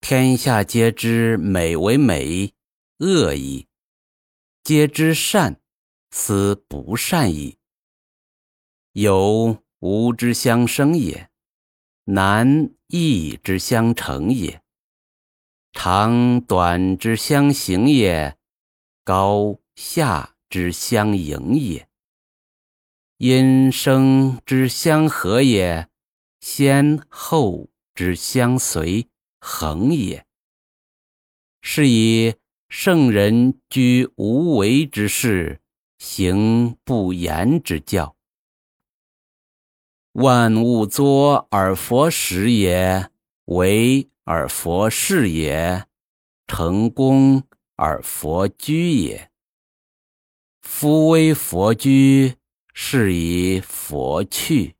天下皆知美为美，恶已；皆知善，斯不善已。有无之相生也，难易之相成也，长短之相形也，高下之相盈也，阴生之相合也，先后之相随恒也。是以圣人居无为之事，行不言之教。万物作而佛始也，为而佛事也，成功而佛居也。夫为佛居，是以佛去。